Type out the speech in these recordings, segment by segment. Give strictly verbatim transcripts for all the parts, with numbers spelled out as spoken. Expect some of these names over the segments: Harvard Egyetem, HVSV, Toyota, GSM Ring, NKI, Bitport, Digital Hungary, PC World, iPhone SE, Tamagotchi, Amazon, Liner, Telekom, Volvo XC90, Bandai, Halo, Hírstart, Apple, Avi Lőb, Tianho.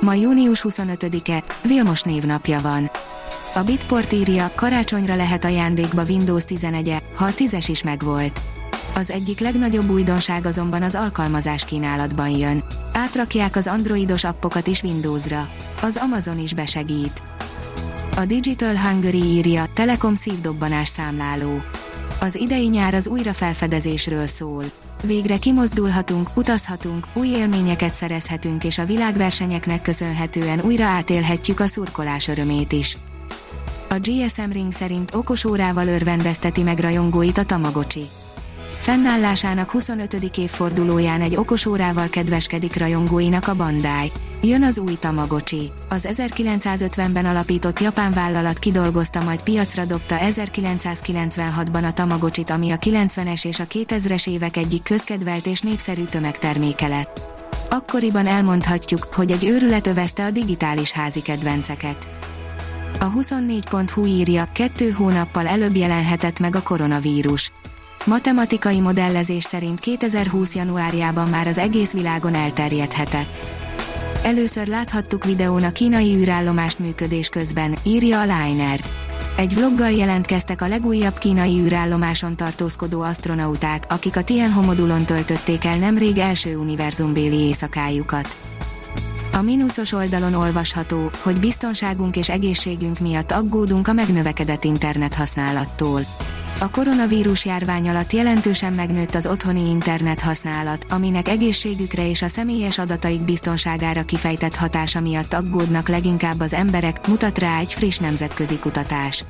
Ma június huszonötödike, Vilmos névnapja van. A Bitport írja, karácsonyra lehet ajándékba Windows tizenegy, ha a tízes is megvolt. Az egyik legnagyobb újdonság azonban az alkalmazás kínálatban jön. Átrakják az androidos appokat is Windowsra. Az Amazon is besegít. A Digital Hungary írja, Telekom szívdobbanás számláló. Az idei nyár az újrafelfedezésről szól. Végre kimozdulhatunk, utazhatunk, új élményeket szerezhetünk, és a világversenyeknek köszönhetően újra átélhetjük a szurkolás örömét is. A gé es em Ring szerint okos órával örvendezteti meg rajongóit a Tamagotchi. Fennállásának huszonötödik évfordulóján egy okos órával kedveskedik rajongóinak a Bandai. Jön az új Tamagotchi. Az ezerkilencszázötvenben alapított japán vállalat kidolgozta, majd piacra dobta ezerkilencszázkilencvenhatban a Tamagotchit, ami a kilencvenes és a kétezres évek egyik közkedvelt és népszerű tömegterméke lett. Akkoriban elmondhatjuk, hogy egy őrület övezte a digitális házi kedvenceket. A huszonnégy pont hu írja, kettő hónappal előbb jelenhetett meg a koronavírus. Matematikai modellezés szerint kétezerhúsz januárjában már az egész világon elterjedhetett. Először láthattuk videón a kínai űrállomás működés közben, írja a Liner. Egy vloggal jelentkeztek a legújabb kínai űrállomáson tartózkodó astronauták, akik a Tianho modulon töltötték el nemrég első univerzumbéli éjszakájukat. A mínuszos oldalon olvasható, hogy biztonságunk és egészségünk miatt aggódunk a megnövekedett internethasználattól. A koronavírus járvány alatt jelentősen megnőtt az otthoni internet használat, aminek egészségükre és a személyes adataik biztonságára kifejtett hatása miatt aggódnak leginkább az emberek, mutat rá egy friss nemzetközi kutatás.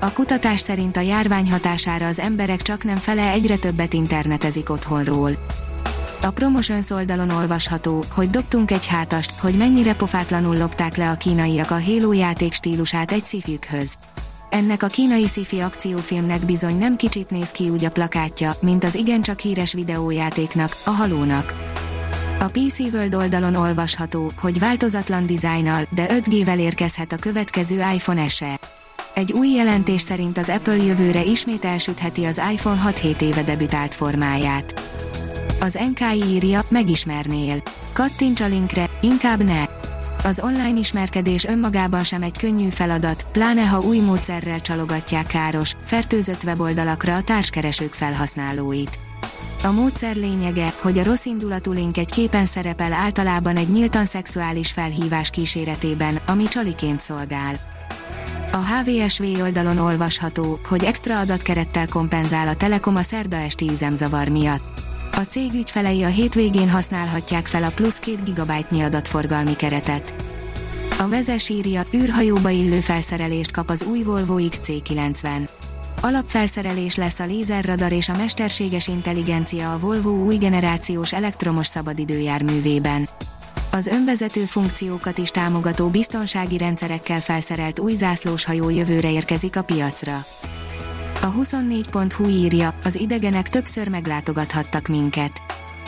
A kutatás szerint a járvány hatására az emberek csaknem fele egyre többet internetezik otthonról. A Promotions oldalon olvasható, hogy dobtunk egy hátast, hogy mennyire pofátlanul lopták le a kínaiak a Halo játék stílusát egy szifjükhöz. Ennek a kínai sci-fi akciófilmnek bizony nem kicsit néz ki úgy a plakátja, mint az igencsak híres videójátéknak, a Halónak. A pé cé World oldalon olvasható, hogy változatlan dizájnnal, de öt G-vel érkezhet a következő iPhone es e. Egy új jelentés szerint az Apple jövőre ismét elsütheti az iPhone hat-hét éve debütált formáját. Az en ká i írja, megismernél. Kattints a linkre, inkább ne. Az online ismerkedés önmagában sem egy könnyű feladat, pláne ha új módszerrel csalogatják káros, fertőzött weboldalakra a társkeresők felhasználóit. A módszer lényege, hogy a rosszindulatú link egy képen szerepel, általában egy nyíltan szexuális felhívás kíséretében, ami csaliként szolgál. A há vé es vé oldalon olvasható, hogy extra adatkerettel kompenzál a Telekom a szerda esti üzemzavar miatt. A cég ügyfelei a hétvégén használhatják fel a plusz két gigabájtnyi adatforgalmi keretet. A Vezess írja, űrhajóba illő felszerelést kap az új Volvo X C kilencven. Alapfelszerelés lesz a lézerradar és a mesterséges intelligencia a Volvo új generációs elektromos szabadidőjárművében. Az önvezető funkciókat is támogató biztonsági rendszerekkel felszerelt új zászlós hajó jövőre érkezik a piacra. A huszonnégy pont hu írja, az idegenek többször meglátogathattak minket.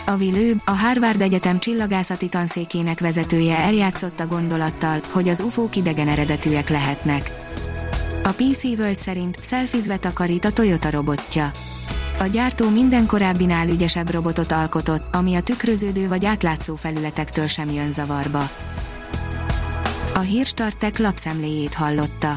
Avi Lőb, a Harvard Egyetem csillagászati tanszékének vezetője eljátszott a gondolattal, hogy az u f ó k idegen eredetűek lehetnek. A pé cé World szerint szelfizve takarít a Toyota robotja. A gyártó minden korábbinál ügyesebb robotot alkotott, ami a tükröződő vagy átlátszó felületektől sem jön zavarba. A Hírstart Tech lapszemléjét hallotta.